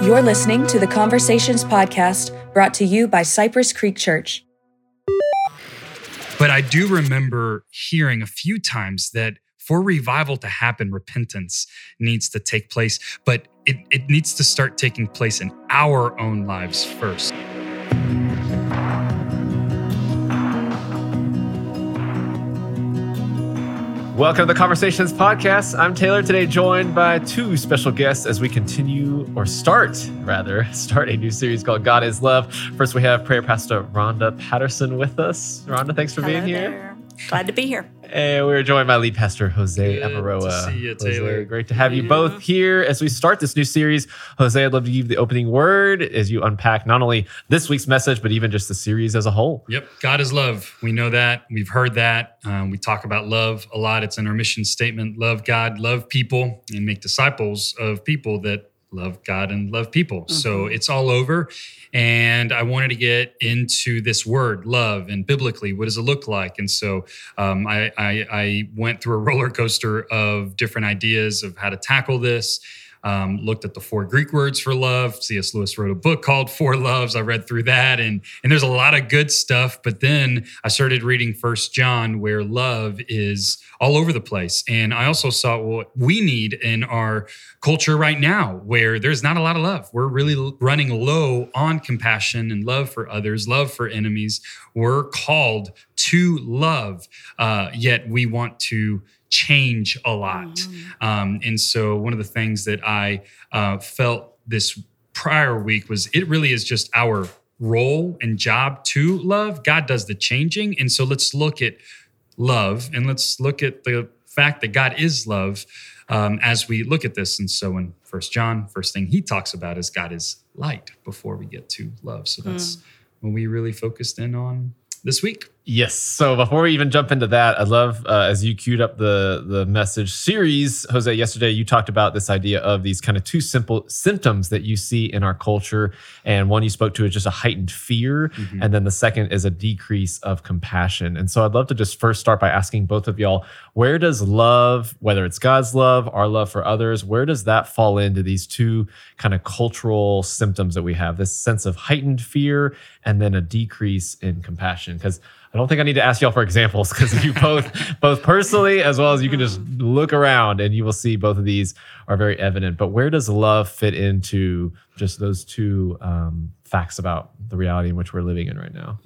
You're listening to the Conversations Podcast, brought to you by Cypress Creek Church. But I do remember hearing a few times that for revival to happen, repentance needs to take place, but it needs to start taking place in our own lives first. Welcome to the Conversations Podcast. I'm Taylor, today joined by two special guests as we start a new series called God is Love. First, we have prayer pastor Rhonda Patterson with us. Rhonda, thanks for being here. Glad to be here. And we're joined by lead pastor Jose Abaroa. Good to see you, Taylor. Jose, great to have you both here as we start this new series. Jose, I'd love to give you the opening word as you unpack not only this week's message, but even just the series as a whole. Yep. God is love. We know that. We've heard that. We talk about love a lot. It's in our mission statement. Love God, love people, and make disciples of people that love God and love people. Mm-hmm. So it's all over. And I wanted to get into this word, love, and biblically, what does it look like? And so I went through a roller coaster of different ideas of how to tackle this. Looked at the four Greek words for love. C.S. Lewis wrote a book called Four Loves. I read through that, and there's a lot of good stuff. But then I started reading 1 John, where love is all over the place. And I also saw what we need in our culture right now, where there's not a lot of love. We're really running low on compassion and love for others, love for enemies. We're called to love, yet we want to change a lot. And so one of the things that I felt this prior week was it really is just our role and job to love. God does the changing. And so let's look at love and let's look at the fact that God is love as we look at this. And so in 1 John, first thing he talks about is God is light before we get to love. So that's when we really focused in on this week. Yes. So before we even jump into that, I love as you queued up the message series, Jose, yesterday you talked about this idea of these kind of two simple symptoms that you see in our culture. And one you spoke to is just a heightened fear. Mm-hmm. And then the second is a decrease of compassion. And so I'd love to just first start by asking both of y'all, where does love, whether it's God's love, our love for others, where does that fall into these two kind of cultural symptoms that we have? This sense of heightened fear and then a decrease in compassion? Because I don't think I need to ask y'all for examples because you both personally, as well as you can just look around and you will see both of these are very evident. But where does love fit into just those two facts about the reality in which we're living in right now?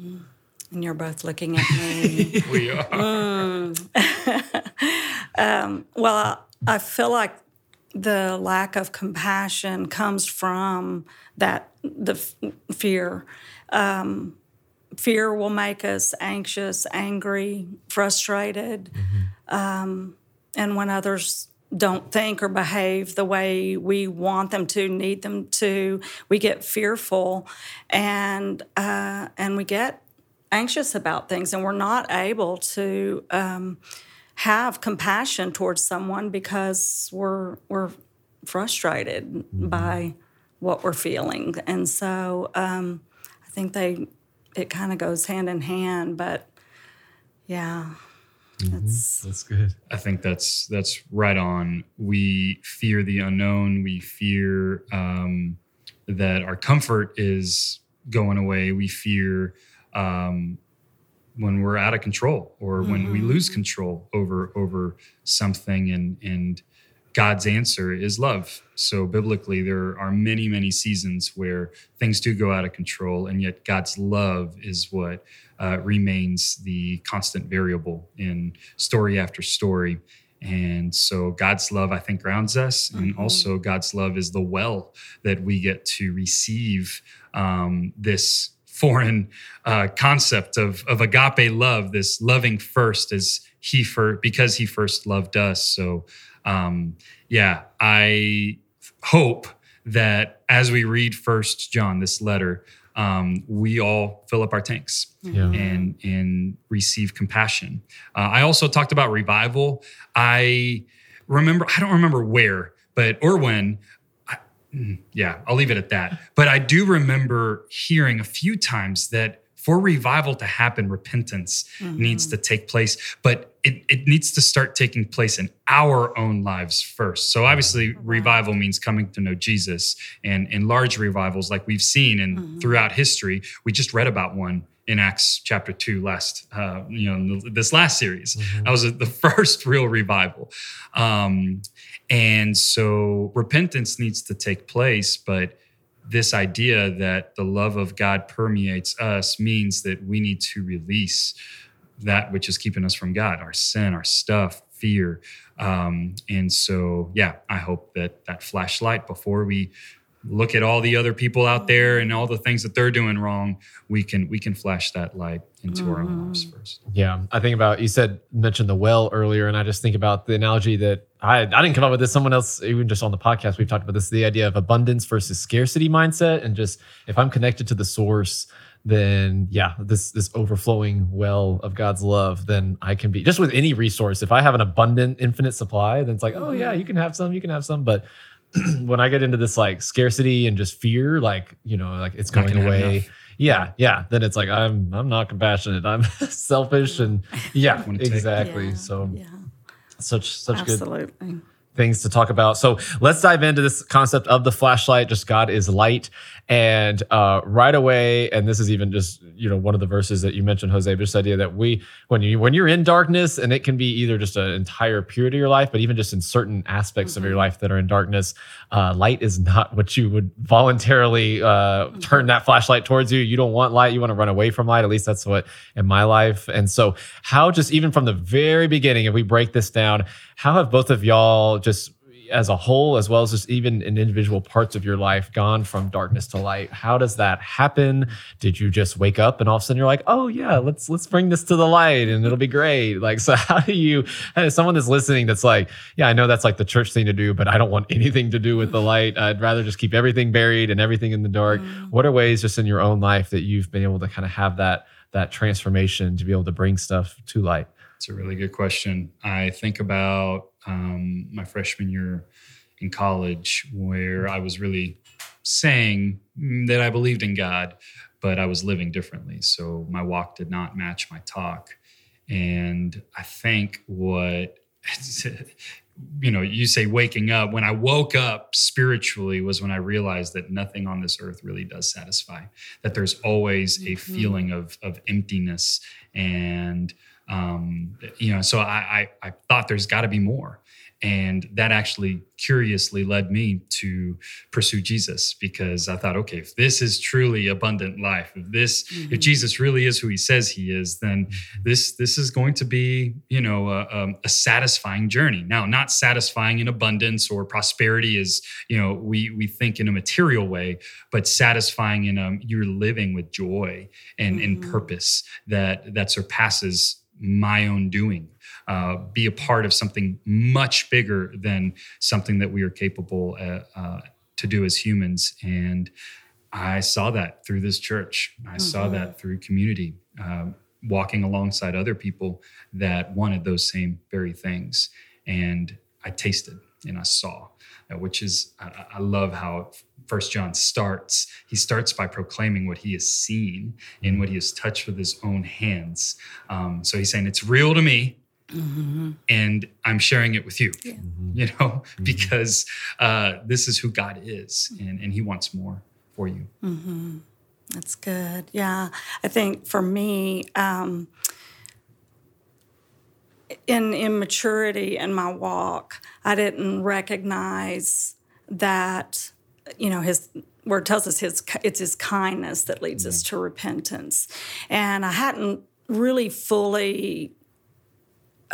And you're both looking at me. We are. Well, I feel like the lack of compassion comes from the fear. Fear will make us anxious, angry, frustrated. Mm-hmm. And when others don't think or behave the way we want them to, need them to, we get fearful and we get anxious about things. And we're not able to have compassion towards someone because we're frustrated mm-hmm. by what we're feeling. And so I think it kind of goes hand in hand, but yeah, that's good. I think that's right on. We fear the unknown. We fear that our comfort is going away. We fear when we're out of control or when we lose control over something. And God's answer is love. So biblically, there are many, many seasons where things do go out of control, and yet God's love is what remains the constant variable in story after story. And so God's love, I think, grounds us. Mm-hmm. And also God's love is the well that we get to receive this foreign concept of agape love, this loving first because he first loved us. So I hope that as we read 1 John, this letter, we all fill up our tanks and receive compassion. I also talked about revival. I don't remember where, but or when. I'll leave it at that. But I do remember hearing a few times that for revival to happen, repentance needs to take place. But it needs to start taking place in our own lives first. So obviously revival means coming to know Jesus, and in large revivals like we've seen and throughout history, we just read about one in Acts chapter 2 this last series. That was the first real revival. And so repentance needs to take place, but this idea that the love of God permeates us means that we need to release that which is keeping us from God, our sin, our stuff, fear. And so, I hope that flashlight, before we look at all the other people out there and all the things that they're doing wrong, we can flash that light into our own lives first. Yeah. I think about, you mentioned the well earlier, and I just think about the analogy that I didn't come up with this. Someone else, even just on the podcast, we've talked about this, the idea of abundance versus scarcity mindset. And just, if I'm connected to the source, then this overflowing well of God's love, then I can be, just with any resource, if I have an abundant, infinite supply, then it's like, you can have some. But when I get into this scarcity and just fear, it's going away. Yeah. Then it's like, I'm not compassionate. I'm selfish. And exactly. Yeah, so such Absolutely. Good things to talk about. So let's dive into this concept of the flashlight, just God is light. And right away, and this is even just, one of the verses that you mentioned, Jose, but this idea that when you're in darkness, and it can be either just an entire period of your life, but even just in certain aspects of your life that are in darkness, light is not what you would voluntarily turn that flashlight towards you. You don't want light. You want to run away from light. At least that's what in my life. And so how, just even from the very beginning, if we break this down, how have both of y'all, just as a whole, as well as just even in individual parts of your life, gone from darkness to light? How does that happen? Did you just wake up and all of a sudden you're like, oh yeah, let's bring this to the light and it'll be great? So how do you, as someone that's listening, that's like, yeah, I know that's the church thing to do, but I don't want anything to do with the light. I'd rather just keep everything buried and everything in the dark. What are ways just in your own life that you've been able to kind of have that transformation to be able to bring stuff to light? It's a really good question. I think about my freshman year in college, where I was really saying that I believed in God, but I was living differently. So my walk did not match my talk. And I think what, you say waking up, when I woke up spiritually was when I realized that nothing on this earth really does satisfy, that there's always a feeling of emptiness and so I thought there's got to be more. And that actually curiously led me to pursue Jesus, because I thought, okay, if this is truly abundant life, if Jesus really is who he says he is, then this is going to be, a satisfying journey. Now, not satisfying in abundance or prosperity as, we think in a material way, but satisfying in you're living with joy and in purpose that surpasses my own doing, be a part of something much bigger than something that we are capable to do as humans. And I saw that through this church. I saw that through community, walking alongside other people that wanted those same very things. And I tasted and I saw, which is, I love how 1 John starts. He starts by proclaiming what he has seen and what he has touched with his own hands. So he's saying, it's real to me, and I'm sharing it with you, because this is who God is, and he wants more for you. That's good. Yeah. I think for me, in maturity in my walk, I didn't recognize that, his word tells us it's his kindness that leads us to repentance. And I hadn't really fully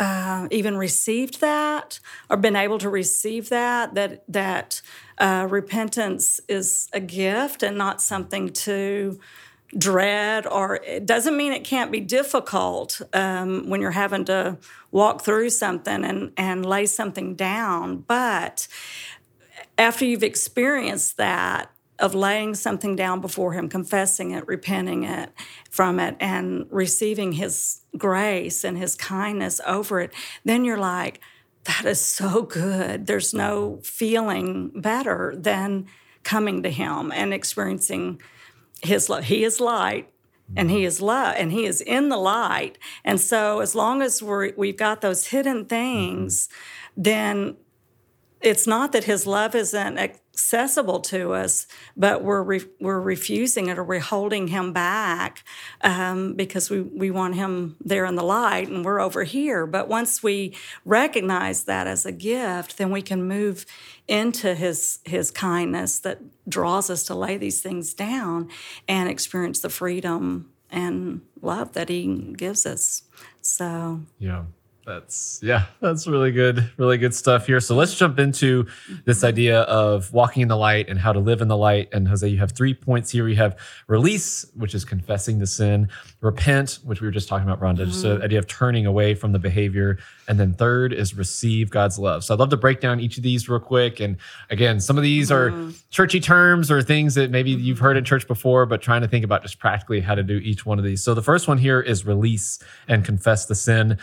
even received that, or been able to receive that repentance is a gift and not something to dread, or it doesn't mean it can't be difficult when you're having to walk through something and lay something down. But after you've experienced that, of laying something down before him, confessing it, repenting it from it, and receiving his grace and his kindness over it, then you're like, that is so good. There's no feeling better than coming to him and experiencing his love. He is light. and he is love, and he is in the light. And so as long as we've got those hidden things, then it's not that his love isn't accessible to us, but we're refusing it, or we're holding him back because we want him there in the light and we're over here. But once we recognize that as a gift, then we can move into his kindness that draws us to lay these things down and experience the freedom and love that he gives us. So yeah. That's really good stuff here. So let's jump into this idea of walking in the light and how to live in the light. And Jose, you have 3 points here. You have release, which is confessing the sin, repent, which we were just talking about, Rhonda, just the idea of turning away from the behavior. And then third is receive God's love. So I'd love to break down each of these real quick. And again, some of these are churchy terms or things that maybe you've heard in church before, but trying to think about just practically how to do each one of these. So the first one here is release and confess the sin.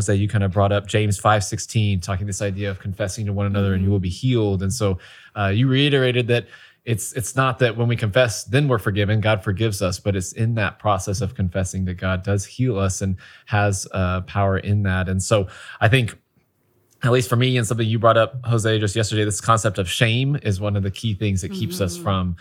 Jose, you kind of brought up James 5:16, talking this idea of confessing to one another and you will be healed. And so you reiterated that it's not that when we confess, then we're forgiven. God forgives us, but it's in that process of confessing that God does heal us and has power in that. And so I think, at least for me, and something you brought up, Jose, just yesterday, this concept of shame is one of the key things that keeps us from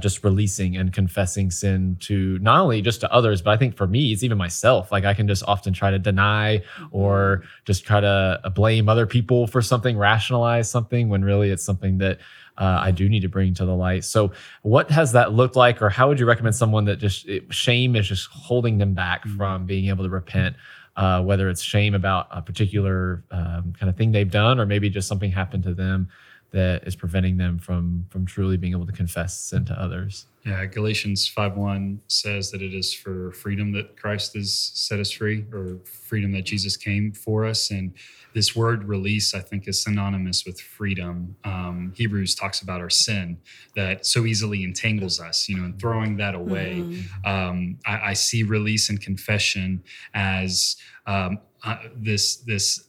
just releasing and confessing sin to not only just to others, but I think for me, it's even myself. Like I can just often try to deny or just try to blame other people for something, rationalize something, when really it's something that I do need to bring to the light. So what has that looked like, or how would you recommend someone that shame is just holding them back from being able to repent? Whether it's shame about a particular kind of thing they've done, or maybe just something happened to them that is preventing them from truly being able to confess sin to others. Yeah, Galatians 5:1 says that it is for freedom that Christ has set us free, or freedom that Jesus came for us. And this word release, I think, is synonymous with freedom. Hebrews talks about our sin that so easily entangles us, and throwing that away. I see release and confession as this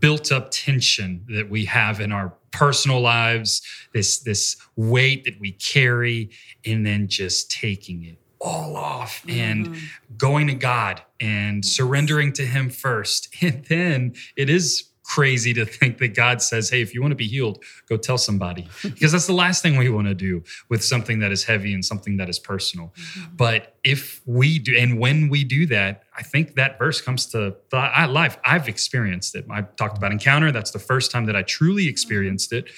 built-up tension that we have in our personal lives, this weight that we carry, and then just taking it all off and going to God and surrendering to him first. And then it is crazy to think that God says, hey, if you want to be healed, go tell somebody, because that's the last thing we want to do with something that is heavy and something that is personal. But if we do, and when we do that, I think that verse comes to life. I've experienced it. I talked about encounter. That's the first time that I truly experienced it,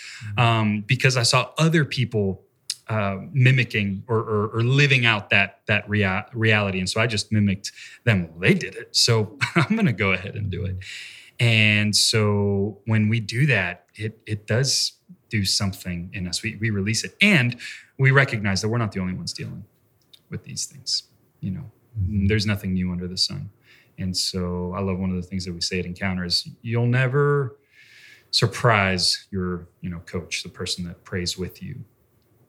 because I saw other people mimicking or living out that reality. And so I just mimicked them. Well, they did it, so I'm going to go ahead and do it. And so when we do that, it does do something in us. We release it, and we recognize that we're not the only ones dealing with these things. There's nothing new under the sun. And so I love one of the things that we say at Encounter is you'll never surprise your, coach, the person that prays with you.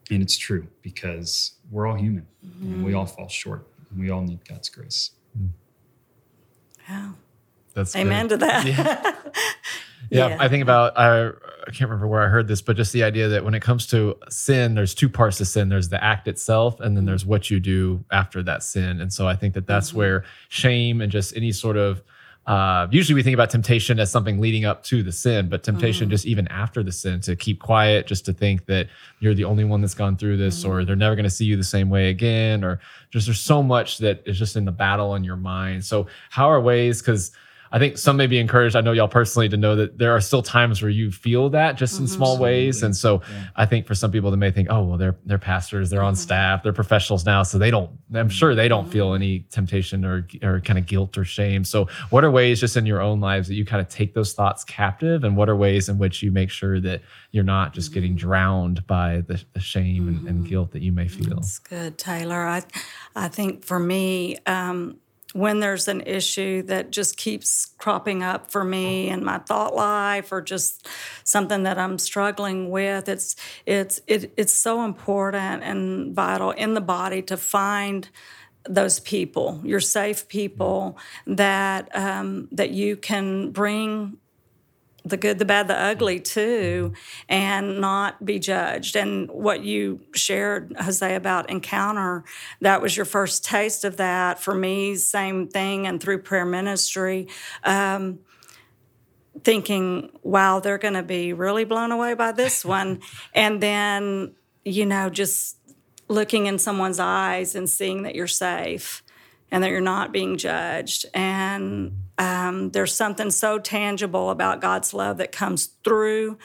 And it's true, because we're all human and we all fall short and we all need God's grace. Wow. That's amen good. To that. Yeah. I think about, I can't remember where I heard this, but just the idea that when it comes to sin, there's two parts to sin. There's the act itself, and then there's what you do after that sin. And so I think that's where shame and just any sort of, usually we think about temptation as something leading up to the sin, but temptation just even after the sin, to keep quiet, just to think that you're the only one that's gone through this, or they're never going to see you the same way again, or just there's so much that is just in the battle in your mind. So how are ways, because I think some may be encouraged, I know y'all personally, to know that there are still times where you feel that just in small ways. And so I think for some people that may think, oh, well, they're pastors, they're on staff, they're professionals now, so they don't, I'm sure they don't feel any temptation or kind of guilt or shame. So what are ways just in your own lives that you kind of take those thoughts captive? And what are ways in which you make sure that you're not just getting drowned by the shame and guilt that you may feel? That's good, Taylor. I think for me, when there's an issue that just keeps cropping up for me in my thought life, or just something that I'm struggling with, it's so important and vital in the body to find those people, your safe people that you can bring the good, the bad, the ugly too, and not be judged. And what you shared, Jose, about encounter, that was your first taste of that. For me, same thing, and through prayer ministry, thinking, wow, they're going to be really blown away by this one. And then, you know, just looking in someone's eyes and seeing that you're safe and that you're not being judged. And there's something so tangible about God's love that comes through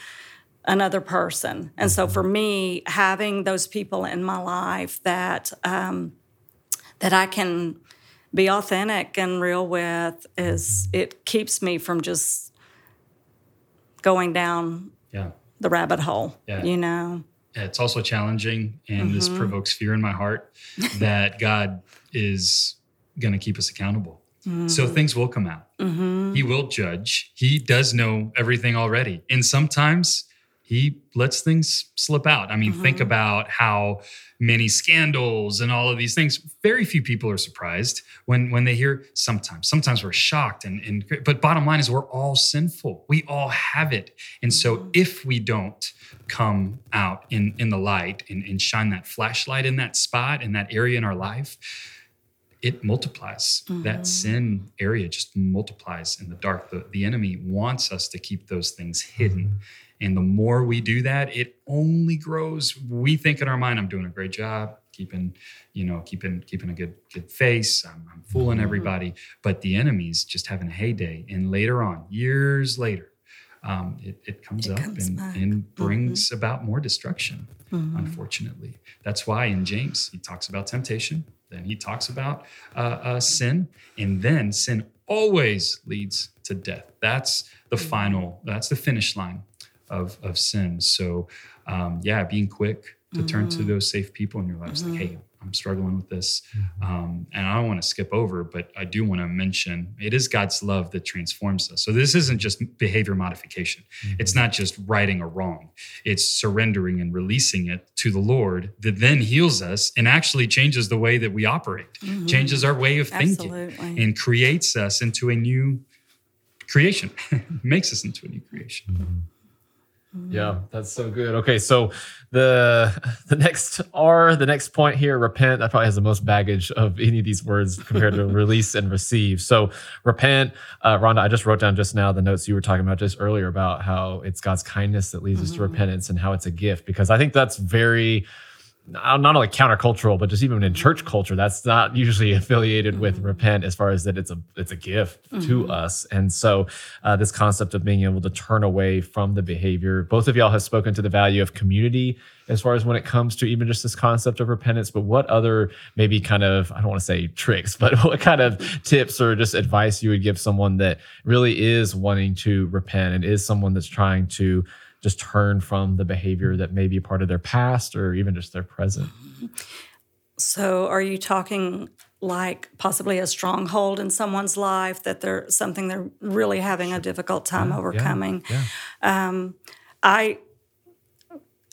another person. And so for me, having those people in my life that that I can be authentic and real with, is it keeps me from just going down the rabbit hole, you know? It's also challenging, and this provokes fear in my heart that God is going to keep us accountable. So things will come out. He will judge. He does know everything already. And sometimes he lets things slip out. I mean, think about how many scandals and all of these things. Very few people are surprised when they hear sometimes. Sometimes we're shocked. But bottom line is we're all sinful. We all have it. And so if we don't come out in the light and shine that flashlight in that spot, in that area in our life, it multiplies. That sin area just multiplies in the dark. The enemy wants us to keep those things hidden. And the more we do that, it only grows. We think in our mind, I'm doing a great job, keeping a good face. I'm fooling everybody. But the enemy's just having a heyday. And later on, years later, it comes up and brings about more destruction, unfortunately. That's why in James, he talks about temptation. Then he talks about sin. And then sin always leads to death. That's the final, that's the finish line of sin. So being quick to turn to those safe people in your lives. Like, hey, I'm struggling with this. And I don't want to skip over, but I do want to mention, it is God's love that transforms us. So this isn't just behavior modification. It's not just righting a wrong. It's surrendering and releasing it to the Lord that then heals us and actually changes the way that we operate, changes our way of thinking, and creates us into a new creation, makes us into a new creation. Yeah, that's so good. Okay, so the next point here, repent, that probably has the most baggage of any of these words compared to release and receive. So repent, Rhonda, I just wrote down just now the notes you were talking about just earlier about how it's God's kindness that leads us to repentance and how it's a gift, because I think that's very, not only countercultural, but just even in church culture, that's not usually affiliated with repent, as far as that it's a gift to us. And so this concept of being able to turn away from the behavior, both of y'all have spoken to the value of community as far as when it comes to even just this concept of repentance, but what other maybe kind of, I don't want to say tricks, but what kind of tips or just advice you would give someone that really is wanting to repent and is someone that's trying to just turn from the behavior that may be a part of their past or even just their present? So are you talking like possibly a stronghold in someone's life that they're something they're really having a difficult time overcoming? Yeah.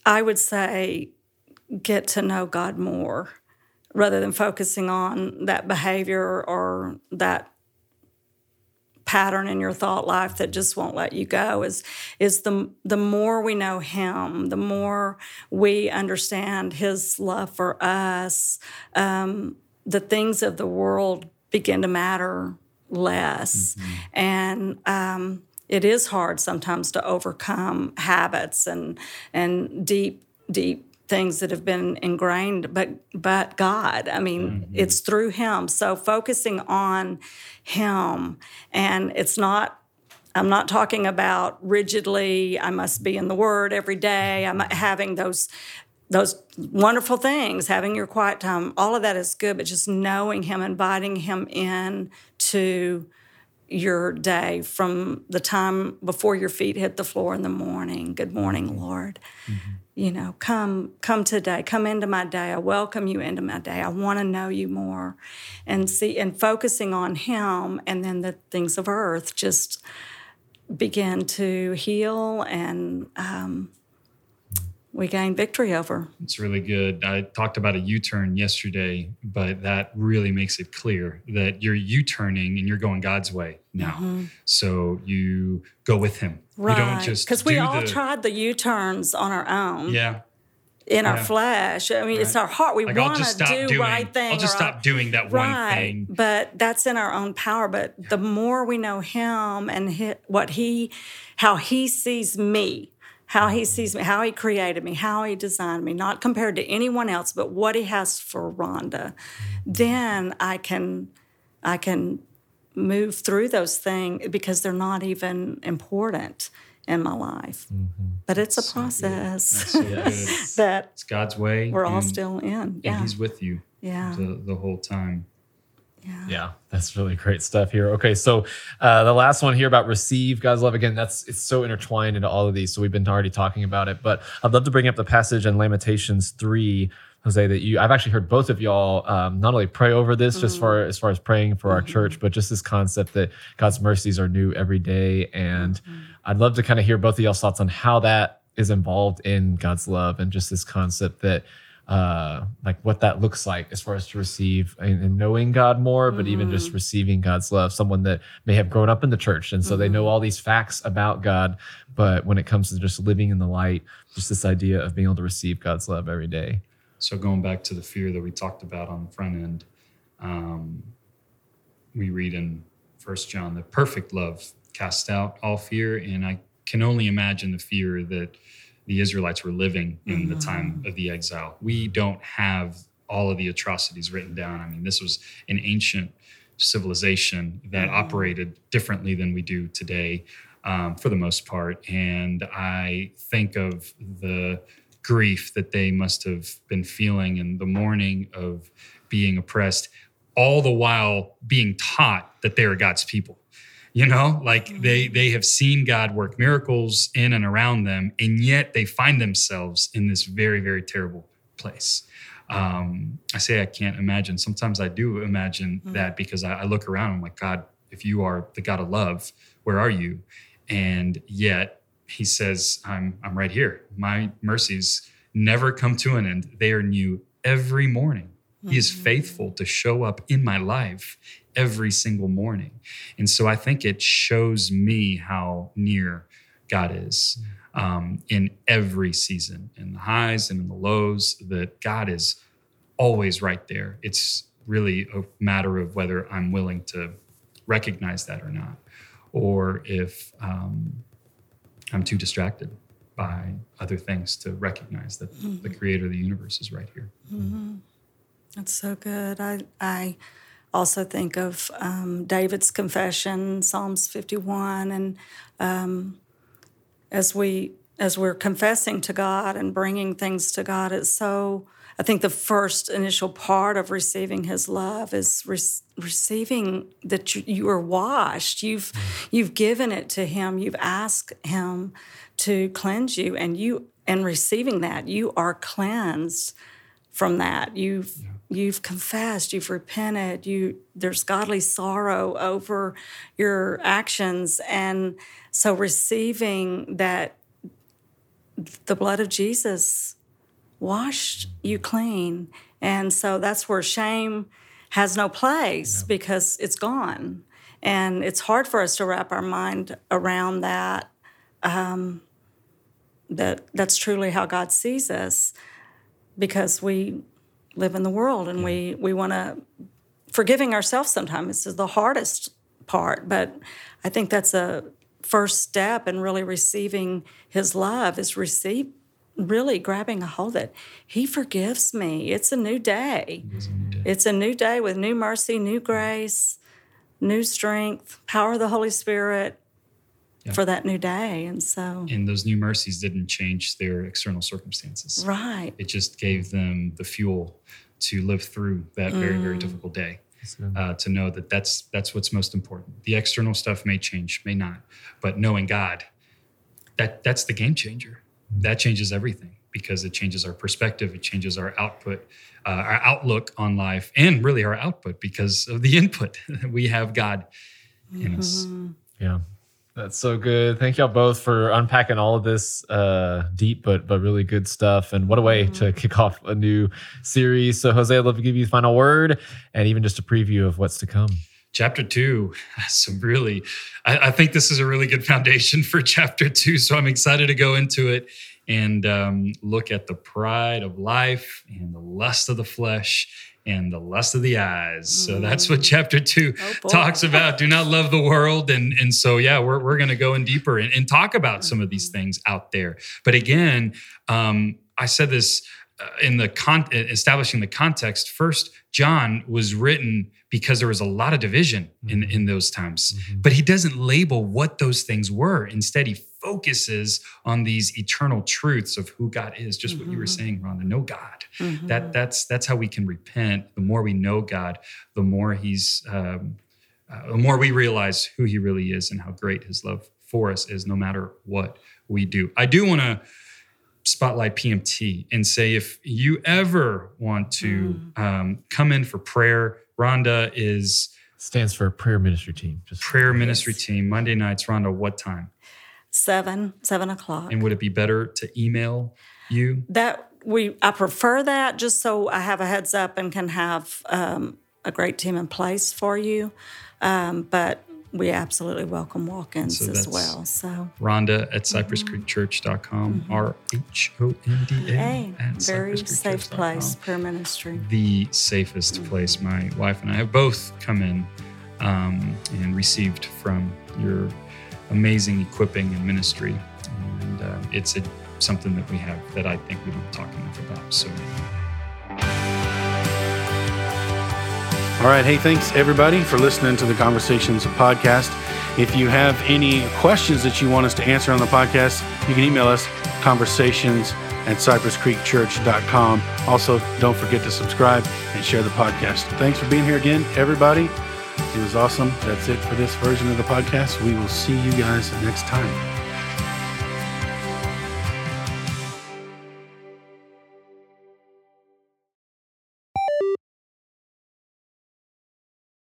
I would say get to know God more rather than focusing on that behavior or that pattern in your thought life that just won't let you go. Is the more we know him, the more we understand his love for us, the things of the world begin to matter less. And it is hard sometimes to overcome habits and deep things that have been ingrained, but God, I mean, it's through him. So focusing on him, and I'm not talking about rigidly, I must be in the Word every day, I'm having those wonderful things, having your quiet time, all of that is good, but just knowing him, inviting him in to your day from the time before your feet hit the floor in the morning. Good morning, Lord. You know, come today, come into my day. I welcome you into my day. I want to know you more and see, and focusing on him, and then the things of earth just begin to heal and we gain victory over. It's really good. I talked about a U-turn yesterday, but that really makes it clear that you're U-turning and you're going God's way now. Mm-hmm. So you go with him. Right. You don't just because we all tried the U-turns on our own. Yeah. In our flesh. I mean, it's our heart. We want to do right thing. I'll just stop doing that one thing. But that's in our own power. But the more we know him and how he sees me, how he sees me, how he created me, how he designed me, not compared to anyone else, but what he has for Rhonda, then I can move through those things because they're not even important in my life. Mm-hmm. But it's a process that it's God's way. We're all still in. Yeah. And he's with you the whole time. Yeah, that's really great stuff here. Okay, so the last one here about receive God's love. Again, it's so intertwined into all of these. So we've been already talking about it, but I'd love to bring up the passage in Lamentations 3, Jose, that I've actually heard both of y'all not only pray over this, just as far as praying for our church, but just this concept that God's mercies are new every day. And I'd love to kind of hear both of y'all's thoughts on how that is involved in God's love and just this concept that like what that looks like as far as to receive and knowing God more, but even just receiving God's love, someone that may have grown up in the church. And so they know all these facts about God, but when it comes to just living in the light, just this idea of being able to receive God's love every day. So going back to the fear that we talked about on the front end, we read in 1 John, the perfect love casts out all fear. And I can only imagine the fear that the Israelites were living in the time of the exile. We don't have all of the atrocities written down. I mean, this was an ancient civilization that operated differently than we do today, for the most part. And I think of the grief that they must have been feeling in the morning of being oppressed, all the while being taught that they are God's people. You know, like they have seen God work miracles in and around them, and yet they find themselves in this very, very terrible place. I say I can't imagine. Sometimes I do imagine that because I look around and I'm like, God, if you are the God of love, where are you? And yet he says, I'm right here. My mercies never come to an end. They are new every morning. He is faithful to show up in my life every single morning. And so I think it shows me how near God is in every season, in the highs and in the lows, that God is always right there. It's really a matter of whether I'm willing to recognize that or not, or if I'm too distracted by other things to recognize that the creator of the universe is right here. Mm-hmm. That's so good. I also think of David's confession, Psalms 51, and as we're confessing to God and bringing things to God, I think the first initial part of receiving his love is receiving that you are washed. You've given it to him. You've asked him to cleanse you, and receiving that, you are cleansed from that. You've confessed, you've repented, there's godly sorrow over your actions. And so receiving that the blood of Jesus washed you clean. And so that's where shame has no place because it's gone. And it's hard for us to wrap our mind around that, that's truly how God sees us, because we live in the world and we want to, forgiving ourselves sometimes is the hardest part, but I think that's a first step in really receiving his love is really grabbing a hold that he forgives me. It's a new day. It's a new day with new mercy, new grace, new strength, power of the Holy Spirit for that new day. And so. And those new mercies didn't change their external circumstances. Right. It just gave them the fuel to live through that very, very difficult day, to know that that's what's most important. The external stuff may change, may not, but knowing God, that's the game changer. That changes everything because it changes our perspective. It changes our output, our outlook on life, and really our output because of the input. We have God in us. Yeah. That's so good. Thank y'all both for unpacking all of this deep but really good stuff. And what a way to kick off a new series. So Jose, I'd love to give you the final word and even just a preview of what's to come. Chapter 2, some really, I think this is a really good foundation for chapter 2, so I'm excited to go into it and look at the pride of life and the lust of the flesh and the lust of the eyes. So that's what chapter 2 talks about. Do not love the world. And so, yeah, we're going to go in deeper and talk about some of these things out there. But again, I said this in the establishing the context. First, John was written because there was a lot of division in those times, but he doesn't label what those things were. Instead, he focuses on these eternal truths of who God is. Just what you were saying, Rhonda, know God. That's how we can repent. The more we know God, the more the more we realize who He really is and how great His love for us is, no matter what we do. I do want to spotlight PMT and say, if you ever want to come in for prayer, Rhonda stands for prayer ministry team. Ministry team, Monday nights. Rhonda, what time? 7 o'clock. And would it be better to email you? I prefer that, just so I have a heads up and can have a great team in place for you. But we absolutely welcome walk-ins as well. So Rhonda at cypresscreekchurch.com, RHONDA at cypresscreekchurch.com. Very safe place, prayer ministry. The safest place. My wife and I have both come in and received from your amazing equipping and ministry. And it's something that we have that I think we don't talk enough about. So. All right. Hey, thanks everybody for listening to the Conversations Podcast. If you have any questions that you want us to answer on the podcast, you can email us conversations@cypresscreekchurch.com. Also, don't forget to subscribe and share the podcast. Thanks for being here again, everybody. It was awesome. That's it for this version of the podcast. We will see you guys next time.